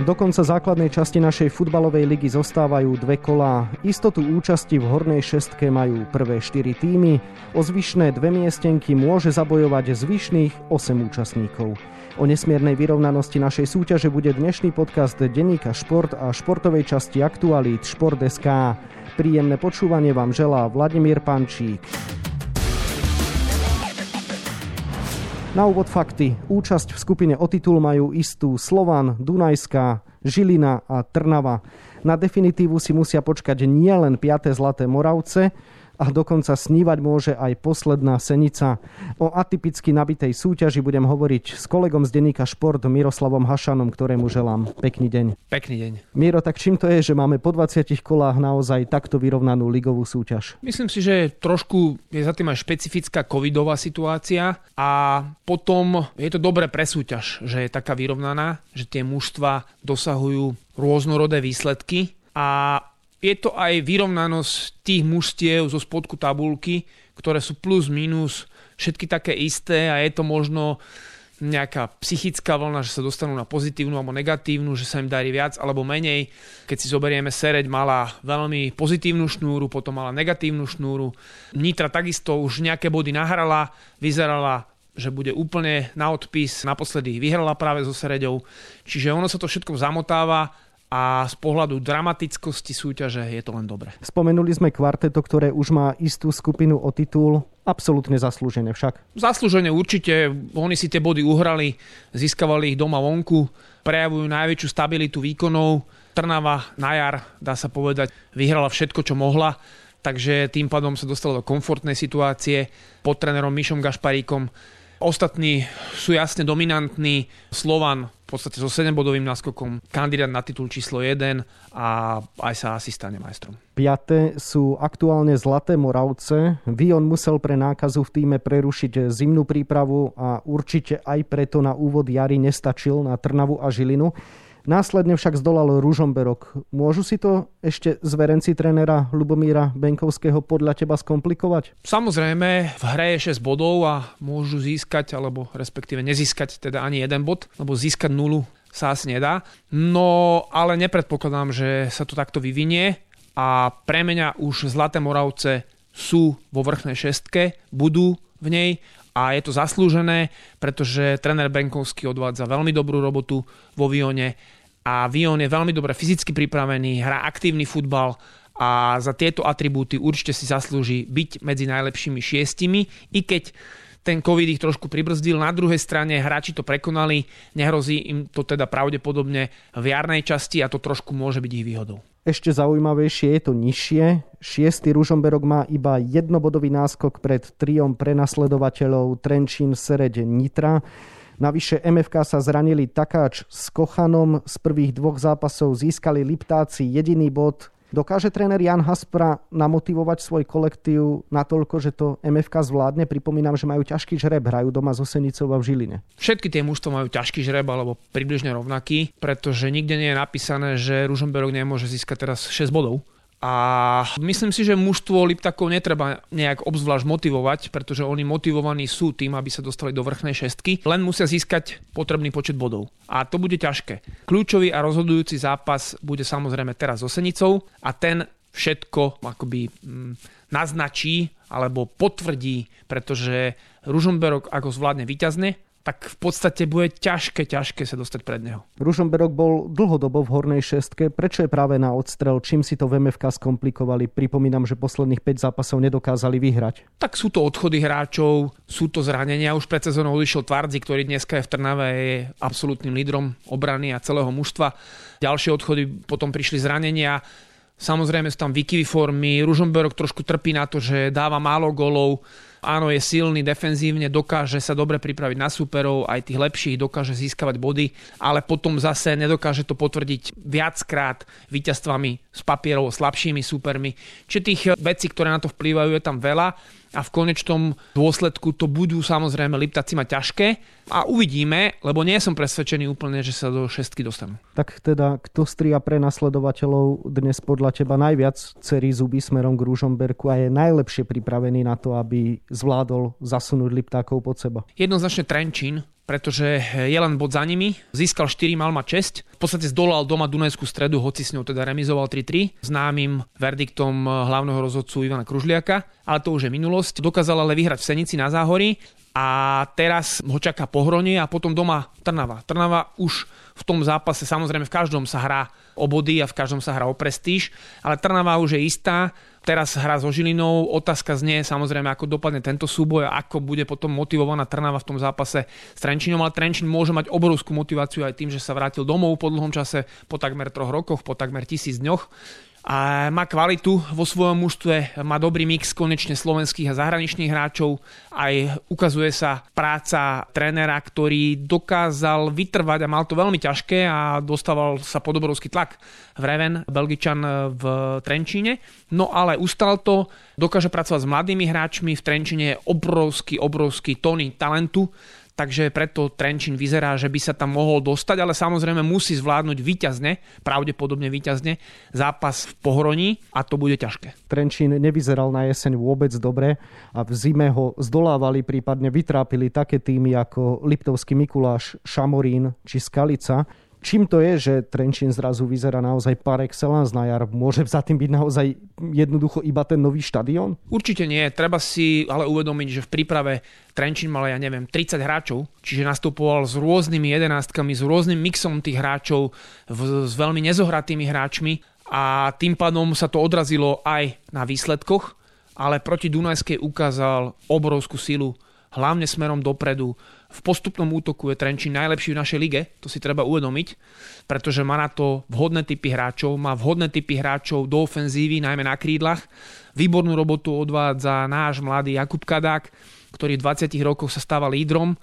Do konca základnej časti našej futbalovej ligy zostávajú dve kolá. Istotu účasti v hornej šestke majú prvé 4 tímy. O zvyšné 2 miestenky môže zabojovať zvyšných 8 účastníkov. O nesmiernej vyrovnanosti našej súťaže bude dnešný podcast Denníka Šport a športovej časti aktualít Šport.sk. Príjemné počúvanie vám želá Vladimír Pančík. Na úvod fakty. Účasť v skupine o titul majú istú Slovan, Dunajská, Žilina a Trnava. Na definitívu si musia počkať nielen 5. Zlaté Moravce, a dokonca snívať môže aj posledná Senica. O atypicky nabitej súťaži budem hovoriť s kolegom z denníka Šport Miroslavom Hašanom, ktorému želám pekný deň. Pekný deň. Miro, tak čím to je, že máme po 20 kolách naozaj takto vyrovnanú ligovú súťaž? Myslím si, že trošku je za tým aj špecifická covidová situácia a potom je to dobré pre súťaž, že je taká vyrovnaná, že tie mužstva dosahujú rôznorodé výsledky a je to aj vyrovnanosť tých mužstiev zo spodku tabuľky, ktoré sú plus minus všetky také isté a je to možno nejaká psychická vlna, že sa dostanú na pozitívnu alebo negatívnu, že sa im darí viac alebo menej. Keď si zoberieme Sereď, mala veľmi pozitívnu šnúru, potom mala negatívnu šnúru. Nitra takisto už nejaké body nahrala, vyzerala, že bude úplne na odpis. Naposledy vyhrala práve so Sereďou. Čiže ono sa to všetko zamotáva a z pohľadu dramatickosti súťaže je to len dobre. Spomenuli sme kvarteto, ktoré už má istú skupinu o titul. Absolútne zaslúžené však. Zaslúžené určite. Oni si tie body uhrali, získavali ich doma vonku, prejavujú najväčšiu stabilitu výkonov. Trnava na jar, dá sa povedať, vyhrala všetko, čo mohla. Takže tým pádom sa dostala do komfortnej situácie pod trénerom Mišom Gašparíkom. Ostatní sú jasne dominantní. Slovan v podstate so 7-bodovým náskokom, kandidát na titul číslo 1 a aj sa asi stane majstrom. 5. sú aktuálne Zlaté Moravce. Vion musel pre nákazu v týme prerušiť zimnú prípravu a určite aj preto na úvod jari nestačil na Trnavu a Žilinu. Následne však zdolal Ružomberok. Môžu si to ešte zverenci trénera Ľubomíra Benkovského podľa teba skomplikovať? Samozrejme, v hre je 6 bodov a môžu získať, alebo respektíve nezískať teda ani jeden bod, lebo získať nulu sa asi nedá. No, ale nepredpokladám, že sa to takto vyvinie a pre mňa už Zlaté Moravce sú vo vrchnej šestke, budú v nej. A je to zaslúžené, pretože tréner Benkovský odvádza veľmi dobrú robotu vo Vione a Vion je veľmi dobre fyzicky pripravený, hrá aktívny futbal a za tieto atribúty určite si zaslúži byť medzi najlepšími 6, i keď ten COVID ich trošku pribrzdil. Na druhej strane hráči to prekonali, nehrozí im to teda pravdepodobne v jarnej časti a to trošku môže byť ich výhodou. Ešte zaujímavejšie je to nižšie. 6. Ružomberok má iba jednobodový náskok pred triom prenasledovateľov Trenčín, Sereď, Nitra. Navyše MFK sa zranili Takáč s Kochanom. Z prvých 2 zápasov získali Liptáci jediný bod. Dokáže tréner Jan Haspra namotivovať svoj kolektív natoľko, že to MFK zvládne? Pripomínam, že majú ťažký žreb, hrajú doma so Senicou a v Žiline. Všetky tie mužstva majú ťažký žreb alebo približne rovnaký, pretože nikde nie je napísané, že Ružomberok nemôže získať teraz 6 bodov. A myslím si, že mužstvo Liptakov netreba nejak obzvlášť motivovať, pretože oni motivovaní sú tým, aby sa dostali do vrchnej šestky, len musia získať potrebný počet bodov. A to bude ťažké. Kľúčový a rozhodujúci zápas bude samozrejme teraz so Senicou a ten všetko akoby naznačí alebo potvrdí, pretože Ružomberok ako zvládne víťazne, tak v podstate bude ťažké sa dostať pred neho. Ružomberok bol dlhodobo v hornej šestke. Prečo je práve na odstrel? Čím si to v MFK skomplikovali? Pripomínam, že posledných 5 zápasov nedokázali vyhrať. Tak sú to odchody hráčov, sú to zranenia. Už pred sezónou odišiel Tvardzi, ktorý dneska je v Trnave, je absolútnym lídrom obrany a celého mužstva. Ďalšie odchody, potom prišli zranenia. Samozrejme sú tam výkyvy formy. Ružomberok trošku trpí na to, že dáva málo gólov. Áno, je silný defenzívne, dokáže sa dobre pripraviť na súperov, aj tých lepších, dokáže získavať body, ale potom zase nedokáže to potvrdiť viackrát víťazstvami s papierov, slabšími súpermi. Čiže tých vecí, ktoré na to vplývajú, je tam veľa a v konečnom dôsledku to budú samozrejme Liptáci mať ťažké a uvidíme, lebo nie som presvedčený úplne, že sa do 6 dostanú. Tak teda, kto stria pre nasledovateľov dnes podľa teba najviac cerí zuby smerom k Ružomberku a je najlepšie pripravený na to, aby zvládol zasunúť Liptákov pod seba? Jednoznačne Trenčín, pretože je len bod za nimi. Získal 4, mal mať 6. V podstate zdolal doma Dunajskú Stredu, hoci s ňou teda remizoval 3-3, známym verdiktom hlavného rozhodcu Ivana Kružliaka, ale to už je minulosť. Dokázal ale vyhrať v Senici na Záhorí a teraz ho čaká Pohronie a potom doma Trnava. Trnava už v tom zápase, samozrejme v každom sa hrá o body a v každom sa hrá o prestíž, ale Trnava už je istá. Teraz hra so Žilinou, otázka znie samozrejme, ako dopadne tento súboj a ako bude potom motivovaná Trnava v tom zápase s Trenčínom, ale Trenčín môže mať obrovskú motiváciu aj tým, že sa vrátil domov po dlhom čase, po takmer 3 rokoch, po takmer 1000 dňoch. A má kvalitu vo svojom mužstve, má dobrý mix konečne slovenských a zahraničných hráčov, aj ukazuje sa práca trénera, ktorý dokázal vytrvať a mal to veľmi ťažké a dostával sa pod obrovský tlak Vreven, Belgičan v Trenčíne, no ale ustal to, dokáže pracovať s mladými hráčmi, v Trenčíne je obrovský tóny talentu, takže preto Trenčín vyzerá, že by sa tam mohol dostať, ale samozrejme musí zvládnuť víťazne, pravdepodobne víťazne, zápas v Pohroní a to bude ťažké. Trenčín nevyzeral na jeseň vôbec dobre a v zime ho zdolávali, prípadne vytrápili také týmy ako Liptovský Mikuláš, Šamorín či Skalica. Čím to je, že Trenčín zrazu vyzerá naozaj par excellence na jar? Môže za tým byť naozaj jednoducho iba ten nový štadión? Určite nie. Treba si ale uvedomiť, že v príprave Trenčín mal, 30 hráčov, čiže nastupoval s rôznymi 11-kami, s rôznym mixom tých hráčov, s veľmi nezohratými hráčmi a tým pádom sa to odrazilo aj na výsledkoch, ale proti Dunajskej ukázal obrovskú silu, hlavne smerom dopredu. V postupnom útoku je Trenčín najlepší v našej lige, to si treba uvedomiť, pretože má na to vhodné typy hráčov, do ofenzívy, najmä na krídlach. Výbornú robotu odvádza náš mladý Jakub Kadák, ktorý v 20 rokoch sa stáva lídrom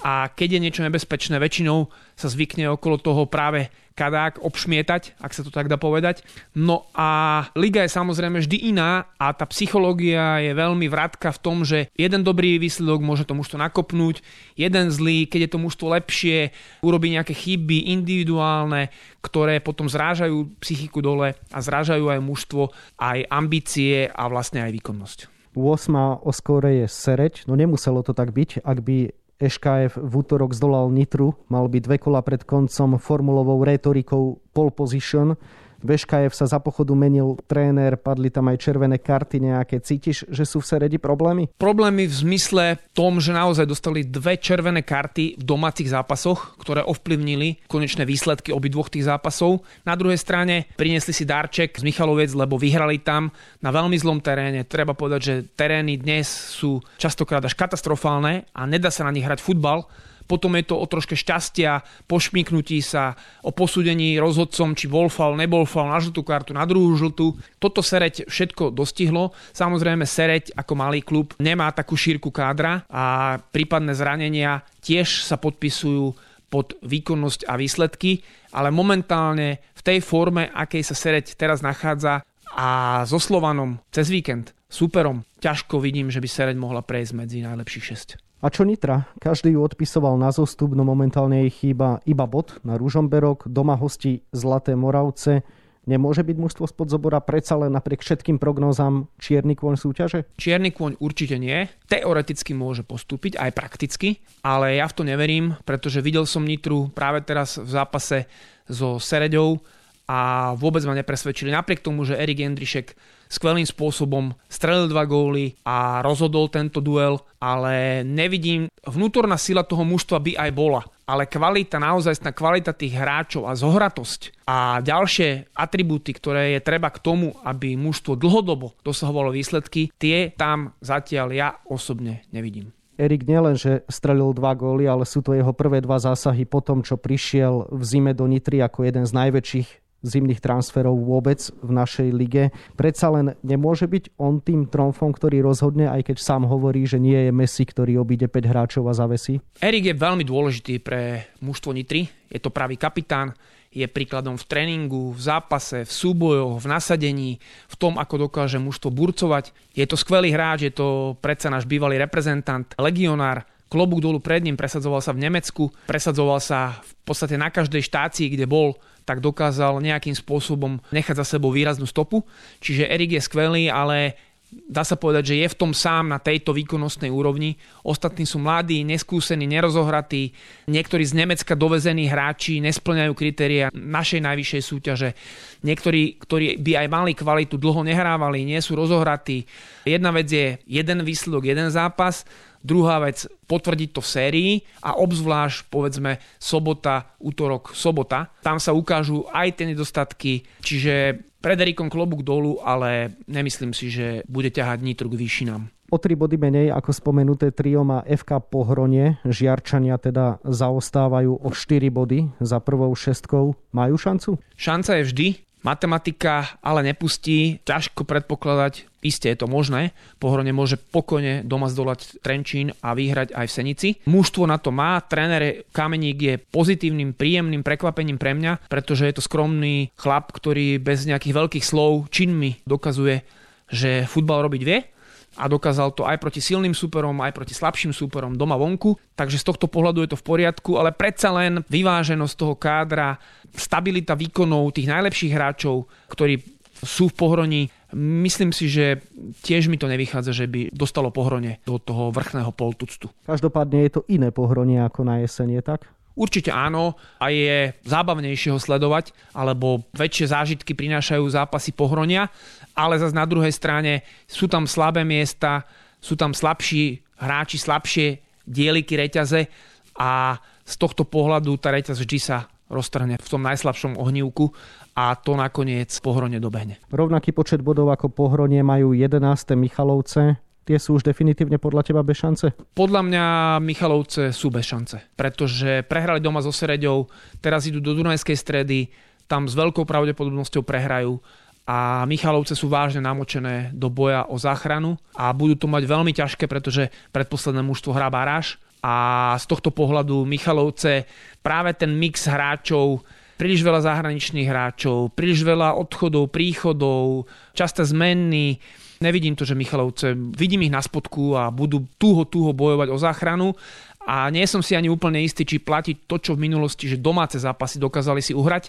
a keď je niečo nebezpečné, väčšinou sa zvykne okolo toho práve Kadák obšmietať, ak sa to tak dá povedať. No a liga je samozrejme vždy iná a tá psychológia je veľmi vratka v tom, že jeden dobrý výsledok môže to mužstvo nakopnúť, jeden zlý, keď je to mužstvo lepšie, urobí nejaké chyby individuálne, ktoré potom zrážajú psychiku dole a zrážajú aj mužstvo, aj ambície a vlastne aj výkonnosť. 8. oskore je Sereď, no nemuselo to tak byť, ak by ŠKF v útorok zdolal Nitru, mal by 2 kola pred koncom formulovou rétorikou pole position. V ŠKF sa za pochodu menil tréner, padli tam aj červené karty nejaké. Cítiš, že sú v Seredi problémy? Problémy v zmysle tom, že naozaj dostali 2 červené karty v domácich zápasoch, ktoré ovplyvnili konečné výsledky obidvoch tých zápasov. Na druhej strane priniesli si darček z Michaloviec, lebo vyhrali tam na veľmi zlom teréne. Treba povedať, že terény dnes sú častokrát až katastrofálne a nedá sa na nich hrať futbal. Potom je to o troške šťastia, pošmiknutí sa, o posúdení rozhodcom, či bol faul, nebol faul, na žltú kartu, na druhú žltú. Toto Sereď všetko dostihlo. Samozrejme Sereď ako malý klub nemá takú šírku kádra a prípadné zranenia tiež sa podpisujú pod výkonnosť a výsledky, ale momentálne v tej forme, akej sa Sereď teraz nachádza a so Slovanom cez víkend súperom, ťažko vidím, že by Sereď mohla prejsť medzi najlepších 6. A čo Nitra? Každý ju odpisoval na zostup, no momentálne jej chýba iba bod na Ružomberok, doma hostí Zlaté Moravce. Nemôže byť mužstvo spod zobora predsa len napriek všetkým prognózam čierny kôň súťaže? Čierny kôň určite nie. Teoreticky môže postúpiť, aj prakticky, ale ja v to neverím, pretože videl som Nitru práve teraz v zápase so Sereďou a vôbec ma nepresvedčili. Napriek tomu, že Erik Hendrišek skvelým spôsobom strelil 2 góly a rozhodol tento duel, ale nevidím, vnútorná sila toho mužstva by aj bola, ale kvalita, naozajstná kvalita tých hráčov a zohratosť a ďalšie atribúty, ktoré je treba k tomu, aby mužstvo dlhodobo dosahovalo výsledky, tie tam zatiaľ ja osobne nevidím. Erik nielen, že strelil 2 góly, ale sú to jeho prvé 2 zásahy po tom, čo prišiel v zime do Nitry ako jeden z najväčších zimných transferov vôbec v našej lige. Predsa len nemôže byť on tým tromfom, ktorý rozhodne, aj keď sám hovorí, že nie je Messi, ktorý obíde 5 hráčov a zavesí. Erik je veľmi dôležitý pre mužstvo Nitry. Je to pravý kapitán, je príkladom v tréningu, v zápase, v súbojoch, v nasadení, v tom, ako dokáže mužstvo burcovať. Je to skvelý hráč, je to predsa náš bývalý reprezentant, legionár. Klobúk dolu pred ním, presadzoval sa v Nemecku, presadzoval sa v podstate na každej štácii, kde bol, tak dokázal nejakým spôsobom nechať za sebou výraznú stopu. Čiže Erik je skvelý, ale dá sa povedať, že je v tom sám na tejto výkonnostnej úrovni. Ostatní sú mladí, neskúsení, nerozohratí. Niektorí z Nemecka dovezení hráči nesplňajú kritéria našej najvyššej súťaže. Niektorí, ktorí by aj mali kvalitu, dlho nehrávali, nie sú rozohratí. Jedna vec je jeden výsledok, jeden zápas. Druhá vec, potvrdiť to v sérii a obzvlášť, povedzme, sobota, útorok, sobota. Tam sa ukážu aj tie nedostatky, čiže pred Erikom klobúk dolu, ale nemyslím si, že bude ťahať Nitru k výšinám. O 3 body menej, ako spomenuté trio má FK Pohronie. Žiarčania teda zaostávajú o 4 body za prvou šestkou. Majú šancu? Šanca je vždy. Matematika ale nepustí, ťažko predpokladať, iste je to možné. Pohronie môže pokojne doma zdolať Trenčín a vyhrať aj v Senici. Mužstvo na to má, tréner Kameník je pozitívnym, príjemným prekvapením pre mňa, pretože je to skromný chlap, ktorý bez nejakých veľkých slov činmi dokazuje, že futbal robiť vie. A dokázal to aj proti silným súperom, aj proti slabším súperom doma vonku. Takže z tohto pohľadu je to v poriadku, ale predsa len vyváženosť toho kádra, stabilita výkonov tých najlepších hráčov, ktorí sú v Pohroni, myslím si, že tiež mi to nevychádza, že by dostalo Pohronie do toho vrchného poltuctu. Každopádne je to iné Pohronie ako na jeseň, je tak? Určite áno a je zábavnejšie ho sledovať, alebo väčšie zážitky prinášajú zápasy Pohronia, ale zase na druhej strane sú tam slabé miesta, sú tam slabší hráči, slabšie dieliky reťaze a z tohto pohľadu tá reťaz vždy sa roztrhne v tom najslabšom ohnívku a to nakoniec Pohronie dobehne. Rovnaký počet bodov ako Pohronie majú 11. Michalovce. Tie sú už definitívne podľa teba bez šance? Podľa mňa Michalovce sú bez šance, pretože prehrali doma so Sereďou, teraz idú do Dunajskej Stredy, tam s veľkou pravdepodobnosťou prehrajú a Michalovce sú vážne namočené do boja o záchranu a budú to mať veľmi ťažké, pretože predposledné mužstvo hrá baráž a z tohto pohľadu Michalovce práve ten mix hráčov, príliš veľa zahraničných hráčov, príliš veľa odchodov, príchodov, často zmenný. Nevidím to, že Michalovce, vidím ich na spodku a budú túho bojovať o záchranu a nie som si ani úplne istý, či platí to, čo v minulosti, že domáce zápasy dokázali si uhrať.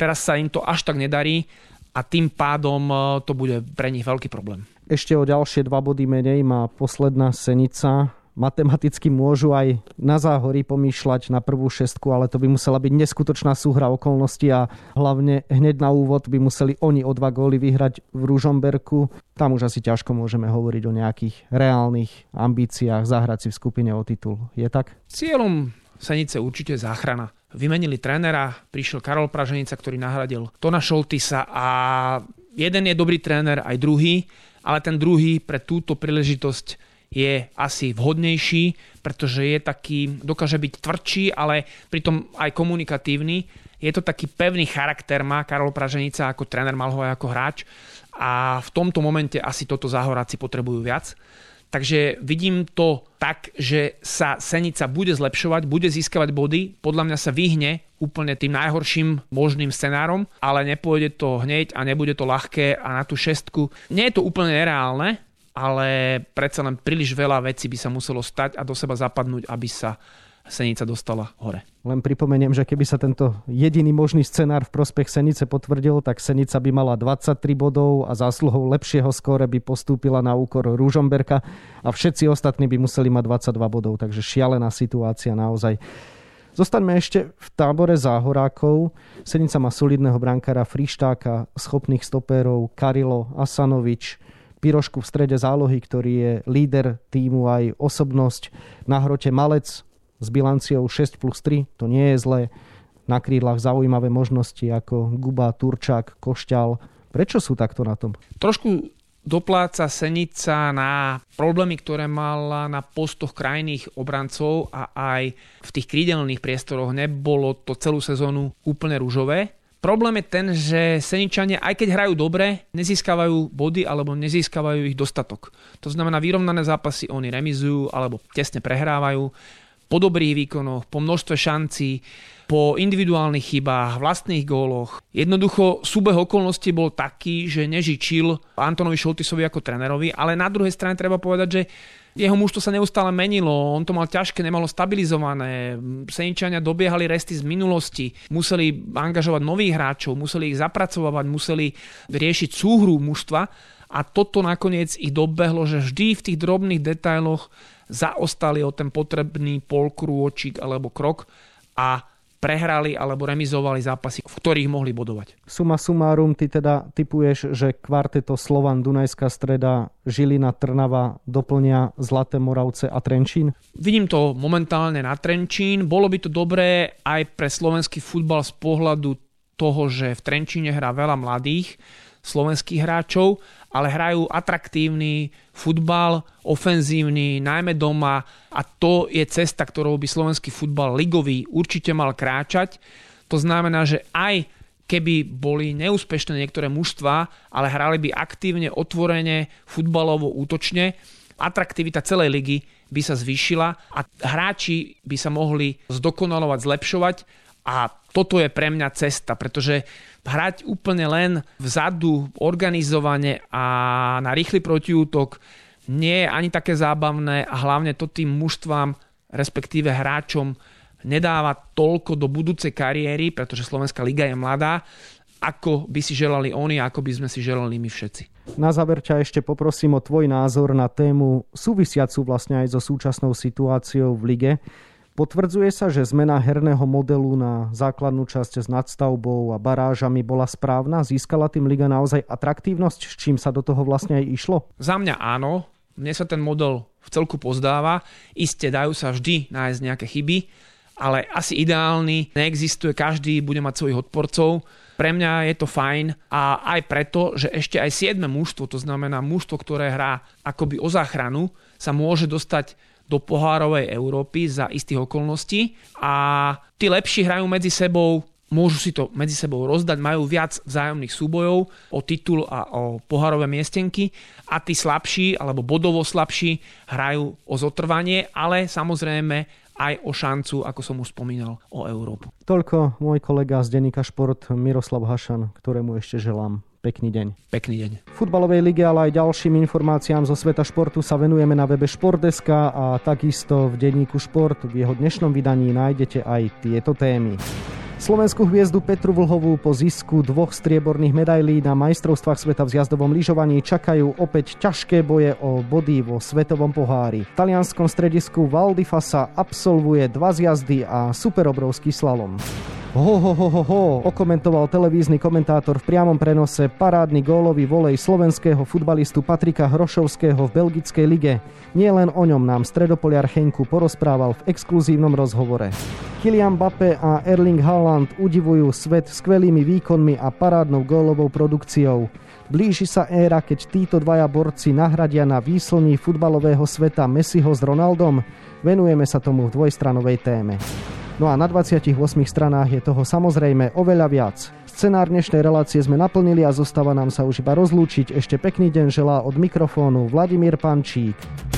Teraz sa im to až tak nedarí a tým pádom to bude pre nich veľký problém. Ešte o ďalšie 2 body menej má posledná Senica. Matematicky môžu aj na záhorí pomýšľať na prvú šestku, ale to by musela byť neskutočná súhra okolností a hlavne hneď na úvod by museli oni o 2 góly vyhrať v Ružomberku. Tam už asi ťažko môžeme hovoriť o nejakých reálnych ambíciách zahrať si v skupine o titul. Je tak? Cieľom Senice určite záchrana. Vymenili trénera, prišiel Karol Praženica, ktorý nahradil Tona Šoltysa a jeden je dobrý tréner, aj druhý, ale ten druhý pre túto príležitosť je asi vhodnejší, pretože je taký, dokáže byť tvrdší, ale pritom aj komunikatívny. Je to taký pevný charakter, má Karol Praženica ako tréner, mal ho aj ako hráč a v tomto momente asi toto záhoráci potrebujú viac. Takže vidím to tak, že sa Senica bude zlepšovať, bude získavať body, podľa mňa sa vyhne úplne tým najhorším možným scenárom, ale nepôjde to hneď a nebude to ľahké a na tú šestku nie je to úplne nereálne, ale predsa len príliš veľa vecí by sa muselo stať a do seba zapadnúť, aby sa Senica dostala hore. Len pripomeniem, že keby sa tento jediný možný scenár v prospech Senice potvrdil, tak Senica by mala 23 bodov a zásluhou lepšieho skóre by postúpila na úkor Ružomberka a všetci ostatní by museli mať 22 bodov, takže šialená situácia naozaj. Zostaňme ešte v tábore záhorákov. Senica má solidného brankára Frištáka, schopných stopérov Karilo Asanovič, Pirošku v strede zálohy, ktorý je líder tímu aj osobnosť. Na hrote Malec s bilanciou 6+3, to nie je zlé. Na krídlach zaujímavé možnosti ako Guba, Turčák, Košťal. Prečo sú takto na tom? Trošku dopláca Senica na problémy, ktoré mala na postoch krajných obrancov a aj v tých krídelných priestoroch nebolo to celú sezónu úplne ružové. Problém je ten, že Seničania, aj keď hrajú dobre, nezískavajú body alebo nezískavajú ich dostatok. To znamená, vyrovnané zápasy oni remizujú alebo tesne prehrávajú. Po dobrých výkonoch, po množstve šancí, po individuálnych chybách, vlastných góloch. Jednoducho súbeh okolností bol taký, že nežičil Antonovi Šoltysovi ako trénerovi, ale na druhej strane treba povedať, že jeho mužstvo sa neustále menilo, on to mal ťažké, nemalo stabilizované, Seničania dobiehali resty z minulosti, museli angažovať nových hráčov, museli ich zapracovať, museli riešiť súhru mužstva A toto nakoniec ich dobehlo, že vždy v tých drobných detailoch zaostali o ten potrebný polkrôčik alebo krok a prehrali alebo remizovali zápasy, v ktorých mohli bodovať. Suma sumárum, ty teda tipuješ, že kvarteto Slovan, Dunajská Streda, Žilina, Trnava doplnia Zlaté Moravce a Trenčín? Vidím to momentálne na Trenčín. Bolo by to dobré aj pre slovenský futbal z pohľadu toho, že v Trenčíne hrá veľa mladých slovenských hráčov, ale hrajú atraktívny futbal, ofenzívny, najmä doma, a to je cesta, ktorou by slovenský futbal ligový určite mal kráčať. To znamená, že aj keby boli neúspešné niektoré mužstva, ale hrali by aktívne, otvorene, futbalovo, útočne, atraktivita celej ligy by sa zvýšila a hráči by sa mohli zdokonalovať, zlepšovať. A toto je pre mňa cesta, pretože hrať úplne len vzadu, organizovane a na rýchly protiútok nie je ani také zábavné a hlavne to tým mužstvám, respektíve hráčom, nedáva toľko do budúcej kariéry, pretože Slovenská liga je mladá, ako by si želali oni a ako by sme si želali my všetci. Na záver ťa ešte poprosím o tvoj názor na tému súvisiacu vlastne aj so súčasnou situáciou v lige. Potvrdzuje sa, že zmena herného modelu na základnú časť s nadstavbou a barážami bola správna? Získala tým liga naozaj atraktívnosť, s čím sa do toho vlastne aj išlo? Za mňa áno. Mne sa ten model vcelku pozdáva. Isté, dajú sa vždy nájsť nejaké chyby, ale asi ideálny neexistuje. Každý bude mať svojich odporcov. Pre mňa je to fajn a aj preto, že ešte aj 7. mužstvo, to znamená mužstvo, ktoré hrá akoby o záchranu, sa môže dostať do pohárovej Európy za istých okolností a tí lepší hrajú medzi sebou, môžu si to medzi sebou rozdať, majú viac vzájomných súbojov o titul a o pohárové miestenky a tí slabší alebo bodovo slabší hrajú o zotrvanie, ale samozrejme aj o šancu, ako som už spomínal, o Európu. Toľko môj kolega z Denníka Šport Miroslav Hašan, ktorému ešte želám pekný deň. Pekný deň. V futbalovej lige, ale aj ďalším informáciám zo sveta športu sa venujeme na webe Šport.sk a takisto v denníku Šport. V jeho dnešnom vydaní nájdete aj tieto témy. Slovenskú hviezdu Petru Vlhovú po zisku 2 strieborných medailí na majstrovstvách sveta v zjazdovom lyžovaní čakajú opäť ťažké boje o body vo svetovom pohári. V talianskom stredisku Val di Fassa absolvuje 2 zjazdy a superobrovský slalom. Okomentoval televízny komentátor v priamom prenose parádny gólový volej slovenského futbalistu Patrika Hrošovského v belgickej lige. Nielen o ňom nám stredopoliar Henku porozprával v exkluzívnom rozhovore. Kylian Mbappé a Erling Haaland udivujú svet skvelými výkonmi a parádnou gólovou produkciou. Blíži sa éra, keď títo dvaja borci nahradia na výslní futbalového sveta Messiho s Ronaldom. Venujeme sa tomu v dvojstranovej téme. No a na 28 stranách je toho samozrejme oveľa viac. Scenár dnešnej relácie sme naplnili a zostáva nám sa už iba rozlúčiť. Ešte pekný deň želá od mikrofónu Vladimír Pančík.